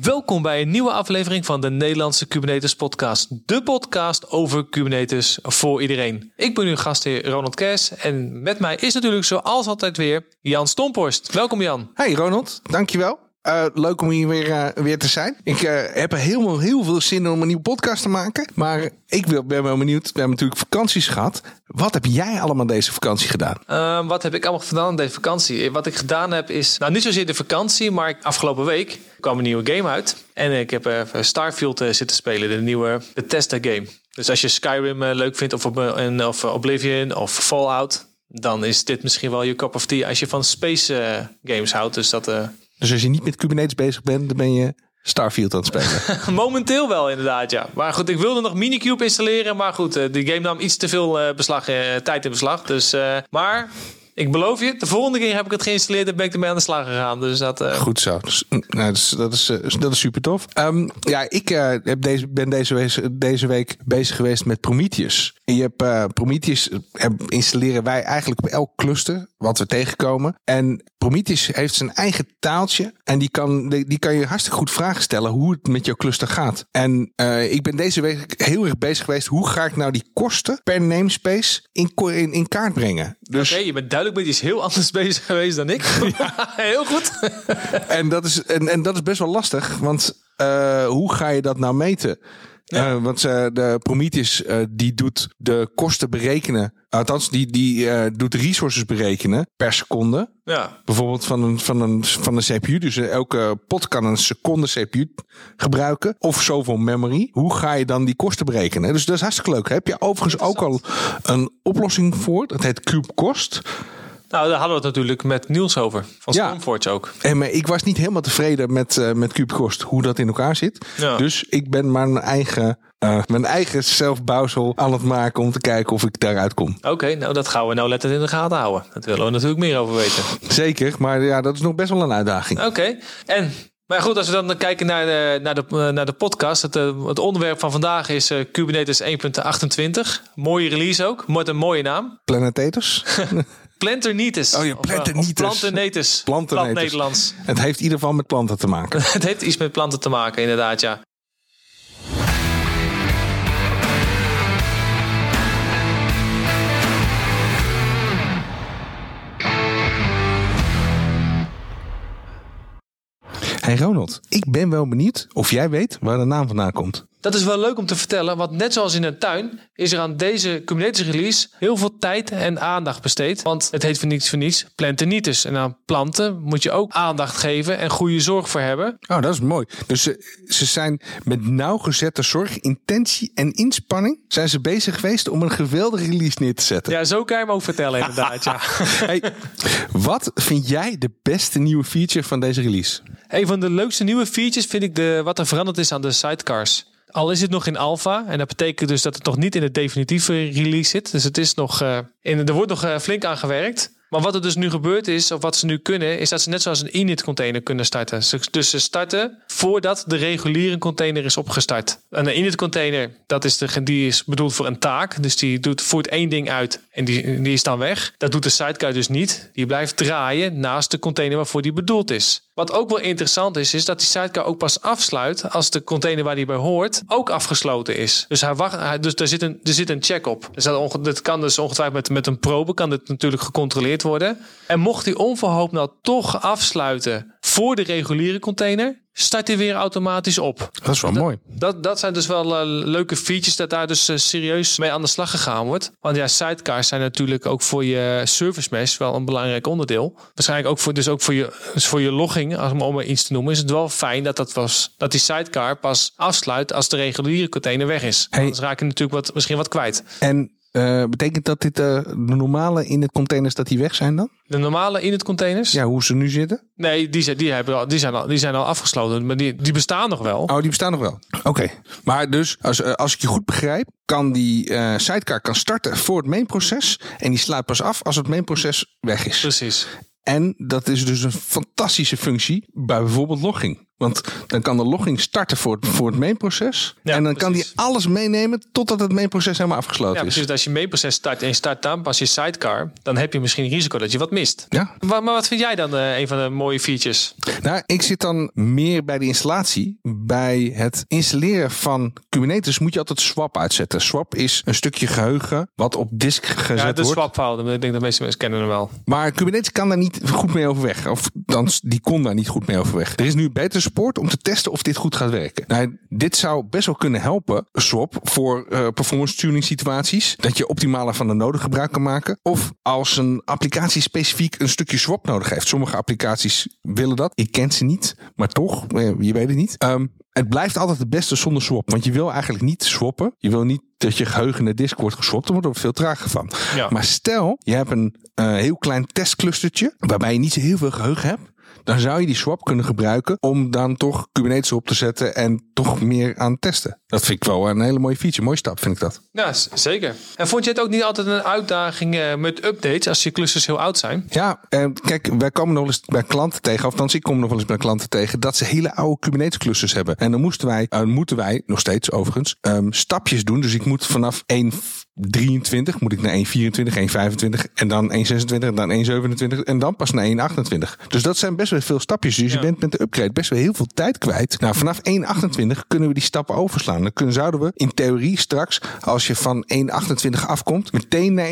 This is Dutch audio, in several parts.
Welkom bij een nieuwe aflevering van de Nederlandse Kubernetes podcast. De podcast over Kubernetes voor iedereen. Ik ben uw gastheer Ronald Kers en met mij is natuurlijk zoals altijd weer Jan Stomphorst. Welkom Jan. Hey Ronald, dankjewel. Leuk om hier weer te zijn. Ik heb er helemaal heel veel zin om een nieuwe podcast te maken. Maar ik ben wel benieuwd. We hebben natuurlijk vakanties gehad. Wat heb jij allemaal deze vakantie gedaan? Wat heb ik allemaal gedaan aan deze vakantie? Wat ik gedaan heb is... Nou, niet zozeer de vakantie, maar afgelopen week kwam een nieuwe game uit. En ik heb even Starfield zitten spelen. De nieuwe Bethesda game. Dus als je Skyrim leuk vindt of Oblivion of Fallout... dan is dit misschien wel je cup of tea als je van space games houdt. Dus dat... Dus als je niet met Kubernetes bezig bent, dan ben je Starfield aan het spelen. Momenteel wel inderdaad, ja. Maar goed, ik wilde nog Minikube installeren. Maar goed, die game nam iets te veel tijd in beslag. Dus, maar ik beloof je, de volgende keer heb ik het geïnstalleerd en ben ik ermee aan de slag gegaan. Dus dat, goed zo. Dat is super tof. Ik ben deze week bezig geweest met Prometheus. En je hebt Prometheus installeren wij eigenlijk op elk cluster wat we tegenkomen. En Prometheus heeft zijn eigen taaltje. En die kan je hartstikke goed vragen stellen hoe het met jouw cluster gaat. En ik ben deze week heel erg bezig geweest. Hoe ga ik nou die kosten per namespace in kaart brengen? Dus... Oké, je bent duidelijk met iets heel anders bezig geweest dan ik. Ja, heel goed. en dat is best wel lastig. Want hoe ga je dat nou meten? Ja. Want de Prometheus die doet de kosten berekenen. Althans, die doet resources berekenen per seconde. Ja. Bijvoorbeeld van een CPU. Dus elke pot kan een seconde CPU gebruiken. Of zoveel memory. Hoe ga je dan die kosten berekenen? Dus dat is hartstikke leuk. Heb je overigens ook al een oplossing voor? Dat heet KubeCost. Nou, daar hadden we het natuurlijk met Niels over. Van Stormforge ook. En maar ik was niet helemaal tevreden met KubeCost. Hoe dat in elkaar zit. Ja. Dus ik ben maar mijn eigen zelfbouwsel aan het maken om te kijken of ik daaruit kom. Oké, nou dat gaan we nou letterlijk in de gaten houden. Dat willen we natuurlijk meer over weten. Zeker, maar ja, dat is nog best wel een uitdaging. Oké, en... Maar goed, als we dan kijken naar de podcast. Het onderwerp van vandaag is Kubernetes 1.28. Mooie release ook. Met een mooie naam. Planetetus. Planternitis. Oh ja, Planternitis. Plant Nederlands. Het heeft in ieder geval met planten te maken. Het heeft iets met planten te maken, inderdaad, ja. Hey Ronald, ik ben wel benieuwd of jij weet waar de naam vandaan komt. Dat is wel leuk om te vertellen, want net zoals in een tuin is er aan deze Kubernetes release heel veel tijd en aandacht besteed. Want het heet voor niets Plantenitis. En aan planten moet je ook aandacht geven en goede zorg voor hebben. Oh, dat is mooi. Dus ze zijn met nauwgezette zorg, intentie en inspanning zijn ze bezig geweest om een geweldige release neer te zetten. Ja, zo kan je hem ook vertellen inderdaad. Ja. Hey, wat vind jij de beste nieuwe feature van deze release? Een van de leukste nieuwe features vind ik wat er veranderd is aan de sidecars. Al is het nog in alpha. En dat betekent dus dat het nog niet in het definitieve release zit. Dus het is nog, er wordt nog flink aan gewerkt. Maar wat er dus nu gebeurd is, of wat ze nu kunnen... is dat ze net zoals een init container kunnen starten. Dus ze starten voordat de reguliere container is opgestart. En een init container, die is bedoeld voor een taak. Dus die voert één ding uit en die is dan weg. Dat doet de sidecar dus niet. Die blijft draaien naast de container waarvoor die bedoeld is. Wat ook wel interessant is dat die sidecar ook pas afsluit... als de container waar die bij hoort ook afgesloten is. Dus er zit een check op. Dus dat kan dus ongetwijfeld met een probe... kan dit natuurlijk gecontroleerd worden. En mocht die onverhoopt nou toch afsluiten... voor de reguliere container... start hij weer automatisch op. Dat is wel mooi. Dat zijn dus wel leuke features... dat daar dus serieus mee aan de slag gegaan wordt. Want ja, sidecars zijn natuurlijk ook voor je service mesh... wel een belangrijk onderdeel. Waarschijnlijk ook voor je logging, om maar iets te noemen... is het wel fijn dat die sidecar pas afsluit... als de reguliere container weg is. Hey. Anders raak je natuurlijk misschien wat kwijt. En... betekent dat dit de normale init-containers dat die weg zijn dan? De normale init-containers? Ja, hoe ze nu zitten? Nee, die zijn al afgesloten, maar die bestaan nog wel. Oh, die bestaan nog wel. Oké. Maar dus, als ik je goed begrijp, kan die sidecar starten voor het mainproces en die sluit pas af als het mainproces weg is. Precies. En dat is dus een fantastische functie bij bijvoorbeeld logging. Want dan kan de logging starten voor het mainproces. Ja, en dan precies. Kan die alles meenemen totdat het mainproces helemaal afgesloten is. Ja, precies. Als je mainproces start en je start dan pas je sidecar, dan heb je misschien risico dat je wat mist. Ja. Maar wat vind jij dan een van de mooie features? Nou, ik zit dan meer bij de installatie. Bij het installeren van Kubernetes moet je altijd swap uitzetten. Swap is een stukje geheugen wat op disk gezet wordt. Ja, de swap-file. Ik denk dat de meeste mensen kennen hem wel. Maar Kubernetes kan daar niet goed mee overweg. Of die kon daar niet goed mee overweg. Er is nu beter support om te testen of dit goed gaat werken. Nou, dit zou best wel kunnen helpen, swap, voor performance tuning situaties. Dat je optimaal van de nodige gebruik kan maken. Of als een applicatie specifiek een stukje swap nodig heeft. Sommige applicaties willen dat. Ik ken ze niet, maar toch, je weet het niet. Het blijft altijd het beste zonder swap. Want je wil eigenlijk niet swappen. Je wil niet dat je geheugen naar disk wordt geswapt. Dan wordt er veel trager van. Ja. Maar stel, je hebt een heel klein testclustertje waarbij je niet zo heel veel geheugen hebt. Dan zou je die swap kunnen gebruiken om dan toch Kubernetes op te zetten en toch meer aan testen. Dat vind ik wel een hele mooie feature. Mooie stap vind ik dat. Ja, zeker. En vond je het ook niet altijd een uitdaging met updates als je clusters heel oud zijn? Ja, kijk, wij komen nog wel eens bij klanten tegen, althans ik kom nog wel eens bij klanten tegen, dat ze hele oude Kubernetes clusters hebben. En dan moeten wij nog steeds overigens, stapjes doen. Dus ik moet vanaf 1.23 moet ik naar 1.24, 1.25 en dan 1.26 en dan 1.27 en dan pas naar 1.28. Dus dat zijn best wel veel stapjes. Dus je bent met de upgrade best wel heel veel tijd kwijt. Nou, vanaf 1.28 kunnen we die stappen overslaan. Dan zouden we in theorie straks, als je van 1.28 afkomt, meteen naar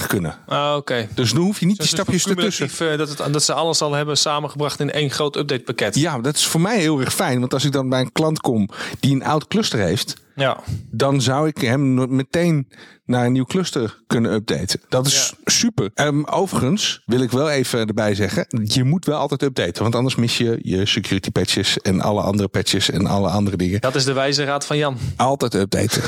1.32 kunnen. Ah, oké. Dus dan hoef je niet die stapjes ertussen. Dat ze alles al hebben samengebracht in één groot updatepakket. Ja, dat is voor mij heel erg fijn. Want als ik dan bij een klant kom die een oud cluster heeft, ja, dan zou ik hem meteen naar een nieuw cluster kunnen updaten. Dat is super. Overigens wil ik wel even erbij zeggen, je moet wel altijd updaten. Want anders mis je je security patches en alle andere patches en alle andere dingen. Dat is de wijze raad van Jan. Altijd updaten.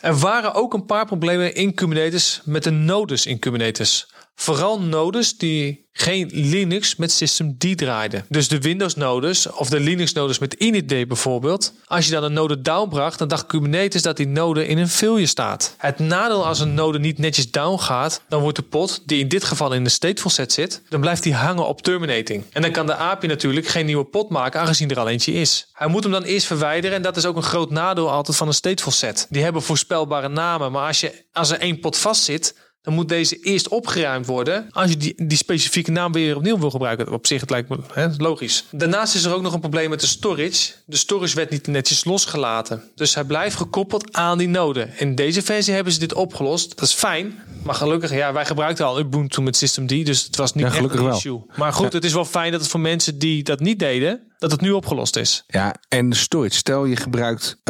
Er waren ook een paar problemen in Kubernetes met de nodes in Kubernetes. Vooral nodes die geen Linux met systemd draaiden. Dus de Windows nodes of de Linux nodes met initd bijvoorbeeld. Als je dan een node down bracht, dan dacht Kubernetes dat die node in een failure staat. Het nadeel als een node niet netjes down gaat, dan wordt de pod, die in dit geval in de stateful set zit, dan blijft die hangen op terminating. En dan kan de API natuurlijk geen nieuwe pod maken, aangezien er al eentje is. Hij moet hem dan eerst verwijderen en dat is ook een groot nadeel altijd van een stateful set. Die hebben voorspelbare namen, maar als er één pod vast zit, dan moet deze eerst opgeruimd worden als je die specifieke naam weer opnieuw wil gebruiken. Op zich, het lijkt me logisch. Daarnaast is er ook nog een probleem met de storage. De storage werd niet netjes losgelaten. Dus hij blijft gekoppeld aan die node. In deze versie hebben ze dit opgelost. Dat is fijn. Maar gelukkig, wij gebruikten al Ubuntu met systemd. Dus het was niet echt een issue. Wel. Maar goed, het is wel fijn dat het voor mensen die dat niet deden, dat het nu opgelost is. Ja, en de storage. Stel je gebruikt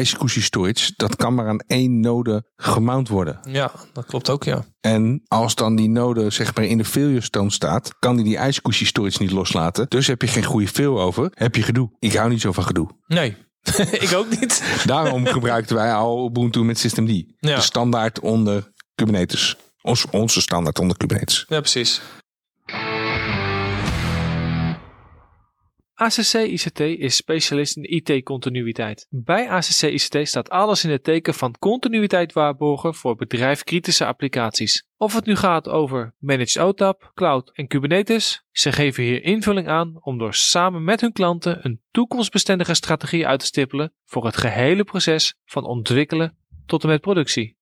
iSCSI storage. Dat kan maar aan één node gemount worden. Ja, dat klopt ook, ja. En als dan die node zeg maar in de failure state staat, kan die iSCSI storage niet loslaten. Dus heb je geen goede fail over, heb je gedoe. Ik hou niet zo van gedoe. Nee. Ik ook niet. Daarom gebruikten wij al Ubuntu met systemd. Ja. De standaard onder Kubernetes. Onze standaard onder Kubernetes. Ja, precies. ACC ICT is specialist in IT-continuïteit. Bij ACC ICT staat alles in het teken van continuïteit waarborgen voor bedrijfskritische applicaties. Of het nu gaat over Managed OTAP, Cloud en Kubernetes, ze geven hier invulling aan om door samen met hun klanten een toekomstbestendige strategie uit te stippelen voor het gehele proces van ontwikkelen tot en met productie.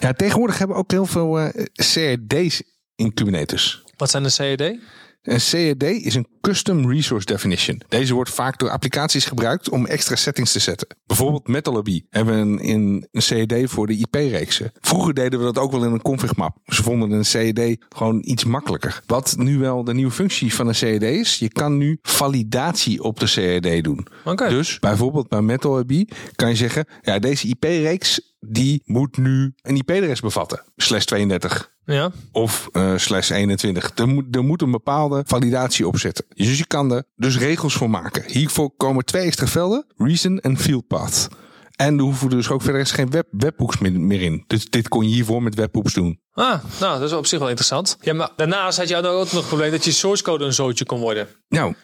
Ja, tegenwoordig hebben we ook heel veel CRD's in Kubernetes. Wat zijn de CRD? Een CRD is een Custom Resource Definition. Deze wordt vaak door applicaties gebruikt om extra settings te zetten. Bijvoorbeeld MetalLB hebben we een CRD voor de IP-reeksen. Vroeger deden we dat ook wel in een config map. Ze vonden een CRD gewoon iets makkelijker. Wat nu wel de nieuwe functie van een CRD is, je kan nu validatie op de CRD doen. Okay. Dus bijvoorbeeld bij MetalLB kan je zeggen, ja, deze IP-reeks die moet nu een IP-adres bevatten. /32. Ja. Of /21. Er moet een bepaalde validatie op zitten. Dus je kan er regels voor maken. Hiervoor komen 2 extra velden. Reason en Field Path. En er hoeven dus ook verder geen webhooks meer in. Dus dit kon je hiervoor met webhooks doen. Ah, nou, dat is op zich wel interessant. Ja, maar daarnaast had je ook nog het probleem dat je source code een zootje kon worden. Nou.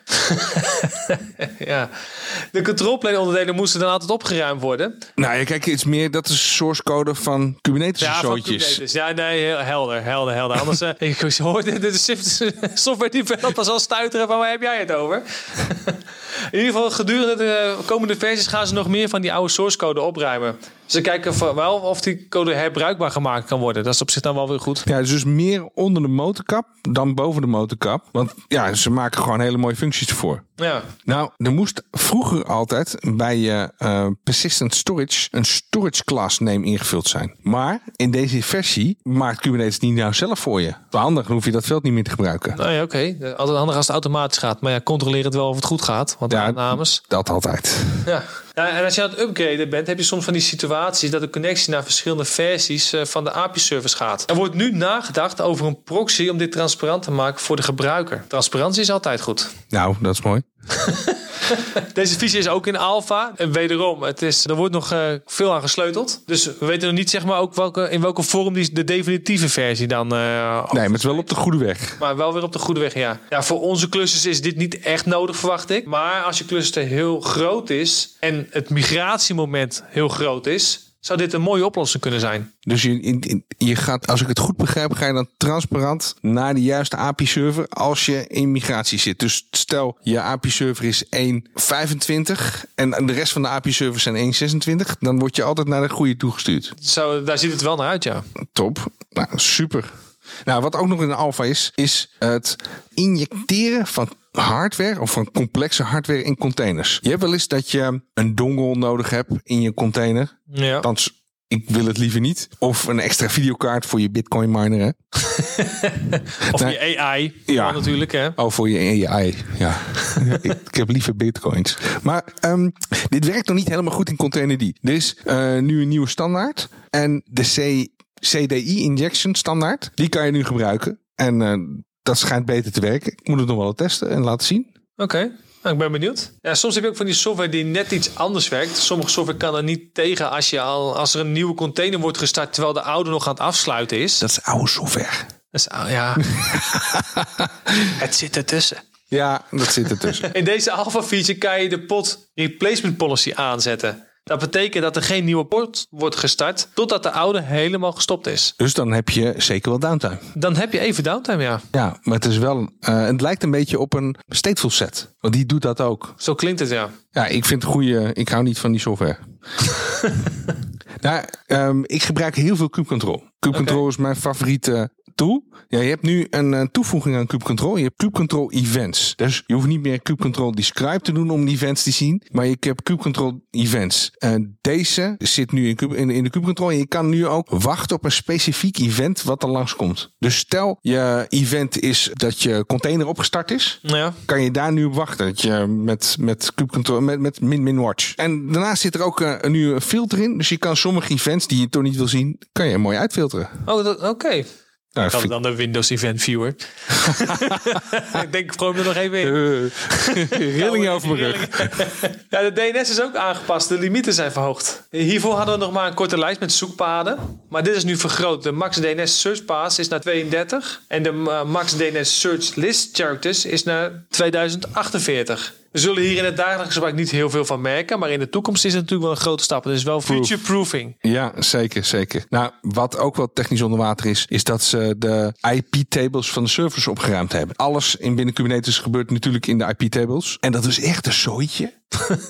Ja. De control plane onderdelen moesten dan altijd opgeruimd worden. Nou ja, kijk, iets meer, dat is source code van Kubernetes ja, zootjes. Van Kubernetes. Ja, nee, heel helder. Anders, ik hoorde de software developers al stuiteren van waar heb jij het over? In ieder geval, gedurende de komende versies gaan ze nog meer van die oude source code opruimen. Ze kijken wel of die code herbruikbaar gemaakt kan worden. Dat is op zich dan wel weer goed. Ja, dus meer onder de motorkap dan boven de motorkap. Want ja, ze maken gewoon hele mooie functies ervoor. Ja. Nou, er moest vroeger altijd bij je persistent storage een storage class name ingevuld zijn. Maar in deze versie maakt Kubernetes die nou zelf voor je. Handig, dan hoef je dat veld niet meer te gebruiken. Nee, oké. Altijd handig als het automatisch gaat. Maar ja, controleer het wel of het goed gaat. Want ja, namens... dat altijd. Ja. Ja, en als je aan het upgraden bent, heb je soms van die situaties dat de connectie naar verschillende versies van de API-service gaat. Er wordt nu nagedacht over een proxy om dit transparant te maken voor de gebruiker. Transparantie is altijd goed. Nou, dat is mooi. Deze visie is ook in alpha. En wederom, er wordt nog veel aan gesleuteld. Dus we weten nog niet, zeg maar, ook in welke vorm de definitieve versie dan... nee, maar het is wel op de goede weg. Maar wel weer op de goede weg, ja. Ja, voor onze clusters is dit niet echt nodig, verwacht ik. Maar als je cluster heel groot is en het migratiemoment heel groot is... zou dit een mooie oplossing kunnen zijn. Dus je gaat, als ik het goed begrijp... ga je dan transparant naar de juiste API-server... als je in migratie zit. Dus stel, je API-server is 1.25... en de rest van de API-servers zijn 1.26... dan word je altijd naar de goede toegestuurd. Zo, daar ziet het wel naar uit, ja. Top. Nou, super. Nou, wat ook nog in de alpha is het injecteren van hardware of van complexe hardware in containers. Je hebt wel eens dat je een dongle nodig hebt in je container. Ja. Thans, ik wil het liever niet. Of een extra videokaart voor je Bitcoin miner. Hè? Of nou, je AI. Ja, natuurlijk. Hè? Oh, voor je AI. Ja. ik heb liever Bitcoins. Maar dit werkt nog niet helemaal goed in container D. Er is nu een nieuwe standaard. En de CDI-injection standaard. Die kan je nu gebruiken. En dat schijnt beter te werken. Ik moet het nog wel testen en laten zien. Oké. Nou, ik ben benieuwd. Ja, soms heb je ook van die software die net iets anders werkt. Sommige software kan er niet tegen als er een nieuwe container wordt gestart... terwijl de oude nog aan het afsluiten is. Dat is oude software. Dat is oude, ja. Het zit ertussen. Ja, dat zit ertussen. In deze alpha feature kan je de pod replacement policy aanzetten... Dat betekent dat er geen nieuwe port wordt gestart... totdat de oude helemaal gestopt is. Dus dan heb je zeker wel downtime. Dan heb je even downtime, ja. Ja, maar het is wel... het lijkt een beetje op een stateful set. Want die doet dat ook. Zo klinkt het, ja. Ja, ik vind het goede... Ik hou niet van die software. Nou, ik gebruik heel veel kubecontrol. Kubecontrol is mijn favoriete... Ja, je hebt nu een toevoeging aan kubecontrol. Je hebt kubecontrol events. Dus je hoeft niet meer kubecontrol describe te doen om die events te zien. Maar je hebt kubecontrol events. Deze zit nu in de kubecontrol. En je kan nu ook wachten op een specifiek event wat er langskomt. Dus stel je event is dat je container opgestart is. Ja. Kan je daar nu op wachten. Dat je met kubecontrol, met min-min-watch. En daarnaast zit er ook nu een filter in. Dus je kan sommige events die je toch niet wil zien, kan je mooi uitfilteren. Oh, oké. Nou, kan dan de Windows Event Viewer. Ik denk, ik probeer er nog even in. Rilling over mijn rug. Ja, de DNS is ook aangepast. De limieten zijn verhoogd. Hiervoor hadden we nog maar een korte lijst met zoekpaden. Maar dit is nu vergroot. De max DNS search path is naar 32. En de max DNS search list characters is naar 2048. We zullen hier in het dagelijks gebruik niet heel veel van merken... maar in de toekomst is het natuurlijk wel een grote stap. Het is wel future-proofing. Ja, zeker. Nou, wat ook wel technisch onder water is... is dat ze de IP-tables van de servers opgeruimd hebben. Alles binnen Kubernetes gebeurt natuurlijk in de IP-tables. En dat is echt een zooitje,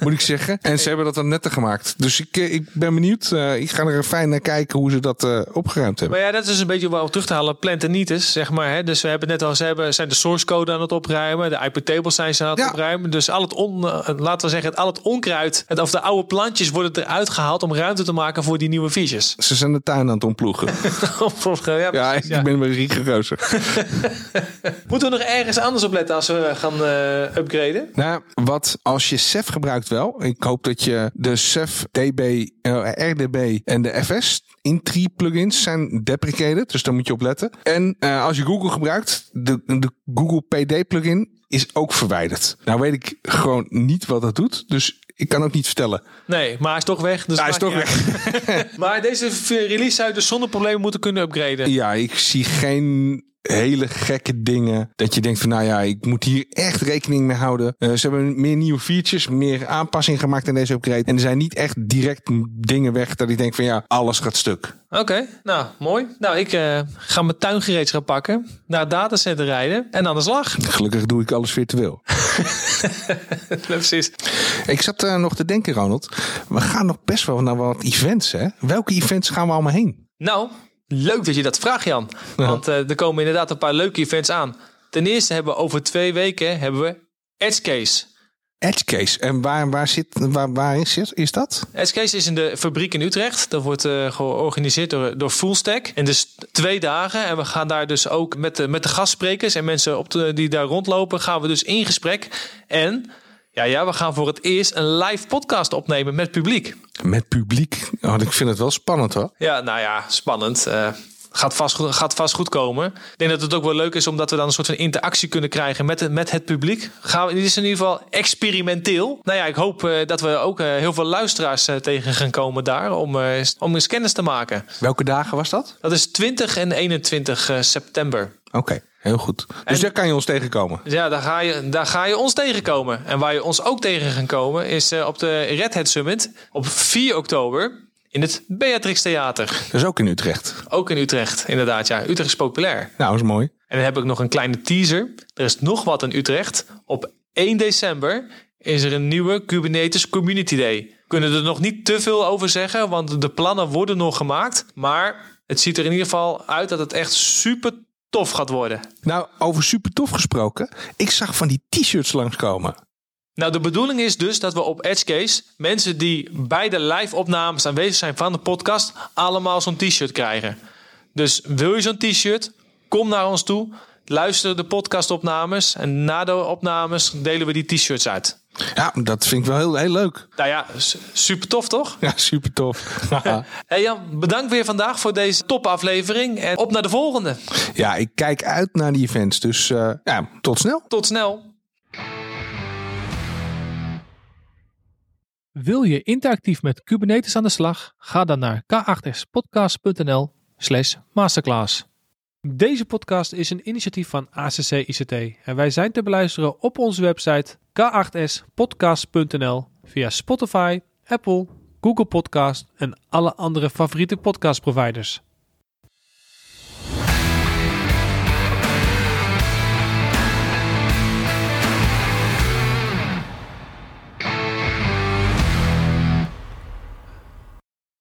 moet ik zeggen. En ze hebben dat dan netter gemaakt. Dus ik ben benieuwd. Ik ga er fijn naar kijken hoe ze dat opgeruimd hebben. Maar ja, dat is een beetje waar terug te halen. Plantenitis, zeg maar. Hè? Dus we hebben net al, zijn de source code aan het opruimen. De IP-tables zijn ze aan het opruimen. Dus al het onkruid, of de oude plantjes worden eruit gehaald om ruimte te maken voor die nieuwe fiches. Ze zijn de tuin aan het ontploegen. Ik ben weer rigoureus. Moeten we nog ergens anders op letten als we gaan upgraden? Nou, wat als je Ceph gebruikt wel. Ik hoop dat je de Ceph, DB, RDB en de FS Intree plugins zijn deprecated. Dus daar moet je op letten. En als je Google gebruikt, de Google PD plugin is ook verwijderd. Nou weet ik gewoon niet wat dat doet. Dus Ik kan ook niet vertellen. Nee, maar hij is toch weg. Dus hij is toch weg. Maar deze release zou je dus zonder problemen moeten kunnen upgraden. Ja, ik zie geen hele gekke dingen. Dat je denkt van nou ja, ik moet hier echt rekening mee houden. Ze hebben meer nieuwe features, meer aanpassingen gemaakt aan deze upgrade. En er zijn niet echt direct dingen weg dat ik denk van ja, alles gaat stuk. Oké, nou mooi. Nou, ik ga mijn tuingereedschap pakken, naar het datacenter rijden en aan de slag. Gelukkig doe ik alles virtueel. Precies. Ik zat nog te denken, Ronald. We gaan nog best wel naar wat events, hè? Welke events gaan we allemaal heen? Nou, leuk dat je dat vraagt, Jan. Ja. Want er komen inderdaad een paar leuke events aan. Ten eerste hebben we over 2 weken Edgecase. Edgecase. En waar is dat? Edgecase is in de fabriek in Utrecht. Dat wordt georganiseerd door Fullstack. En dus 2 dagen. En we gaan daar dus ook met de gastsprekers en mensen die daar rondlopen, gaan we dus in gesprek. En ja, we gaan voor het eerst een live podcast opnemen met publiek. Met publiek? Oh, ik vind het wel spannend, hoor. Ja, nou ja, spannend. Gaat vast goed komen. Ik denk dat het ook wel leuk is, omdat we dan een soort van interactie kunnen krijgen met het publiek. Dit is in ieder geval experimenteel. Nou ja, ik hoop dat we ook heel veel luisteraars tegen gaan komen daar om eens kennis te maken. Welke dagen was dat? Dat is 20 en 21 september. Oké. Heel goed. Dus daar kan je ons tegenkomen. Ja, daar ga je ons tegenkomen. En waar je ons ook tegen gaat komen is op de Red Hat Summit op 4 oktober in het Beatrix Theater. Dat is ook in Utrecht. Ook in Utrecht, inderdaad. Ja, Utrecht is populair. Nou, dat is mooi. En dan heb ik nog een kleine teaser. Er is nog wat in Utrecht. Op 1 december is er een nieuwe Kubernetes Community Day. We kunnen er nog niet te veel over zeggen, want de plannen worden nog gemaakt. Maar het ziet er in ieder geval uit dat het echt super tof gaat worden. Nou, over super tof gesproken. Ik zag van die t-shirts langskomen. Nou, de bedoeling is dus dat we op Edgecase mensen die bij de live opnames aanwezig zijn van de podcast allemaal zo'n t-shirt krijgen. Dus wil je zo'n t-shirt? Kom naar ons toe. Luister de podcastopnames. En na de opnames delen we die t-shirts uit. Ja, dat vind ik wel heel leuk. Nou ja, super tof toch? Ja, super tof. Hey Jan, bedankt weer vandaag voor deze topaflevering. En op naar de volgende. Ja, ik kijk uit naar die events. Dus tot snel. Tot snel. Wil je interactief met Kubernetes aan de slag? Ga dan naar k8spodcast.nl/masterclass. Deze podcast is een initiatief van ACC ICT en wij zijn te beluisteren op onze website k8spodcast.nl via Spotify, Apple, Google Podcast en alle andere favoriete podcastproviders.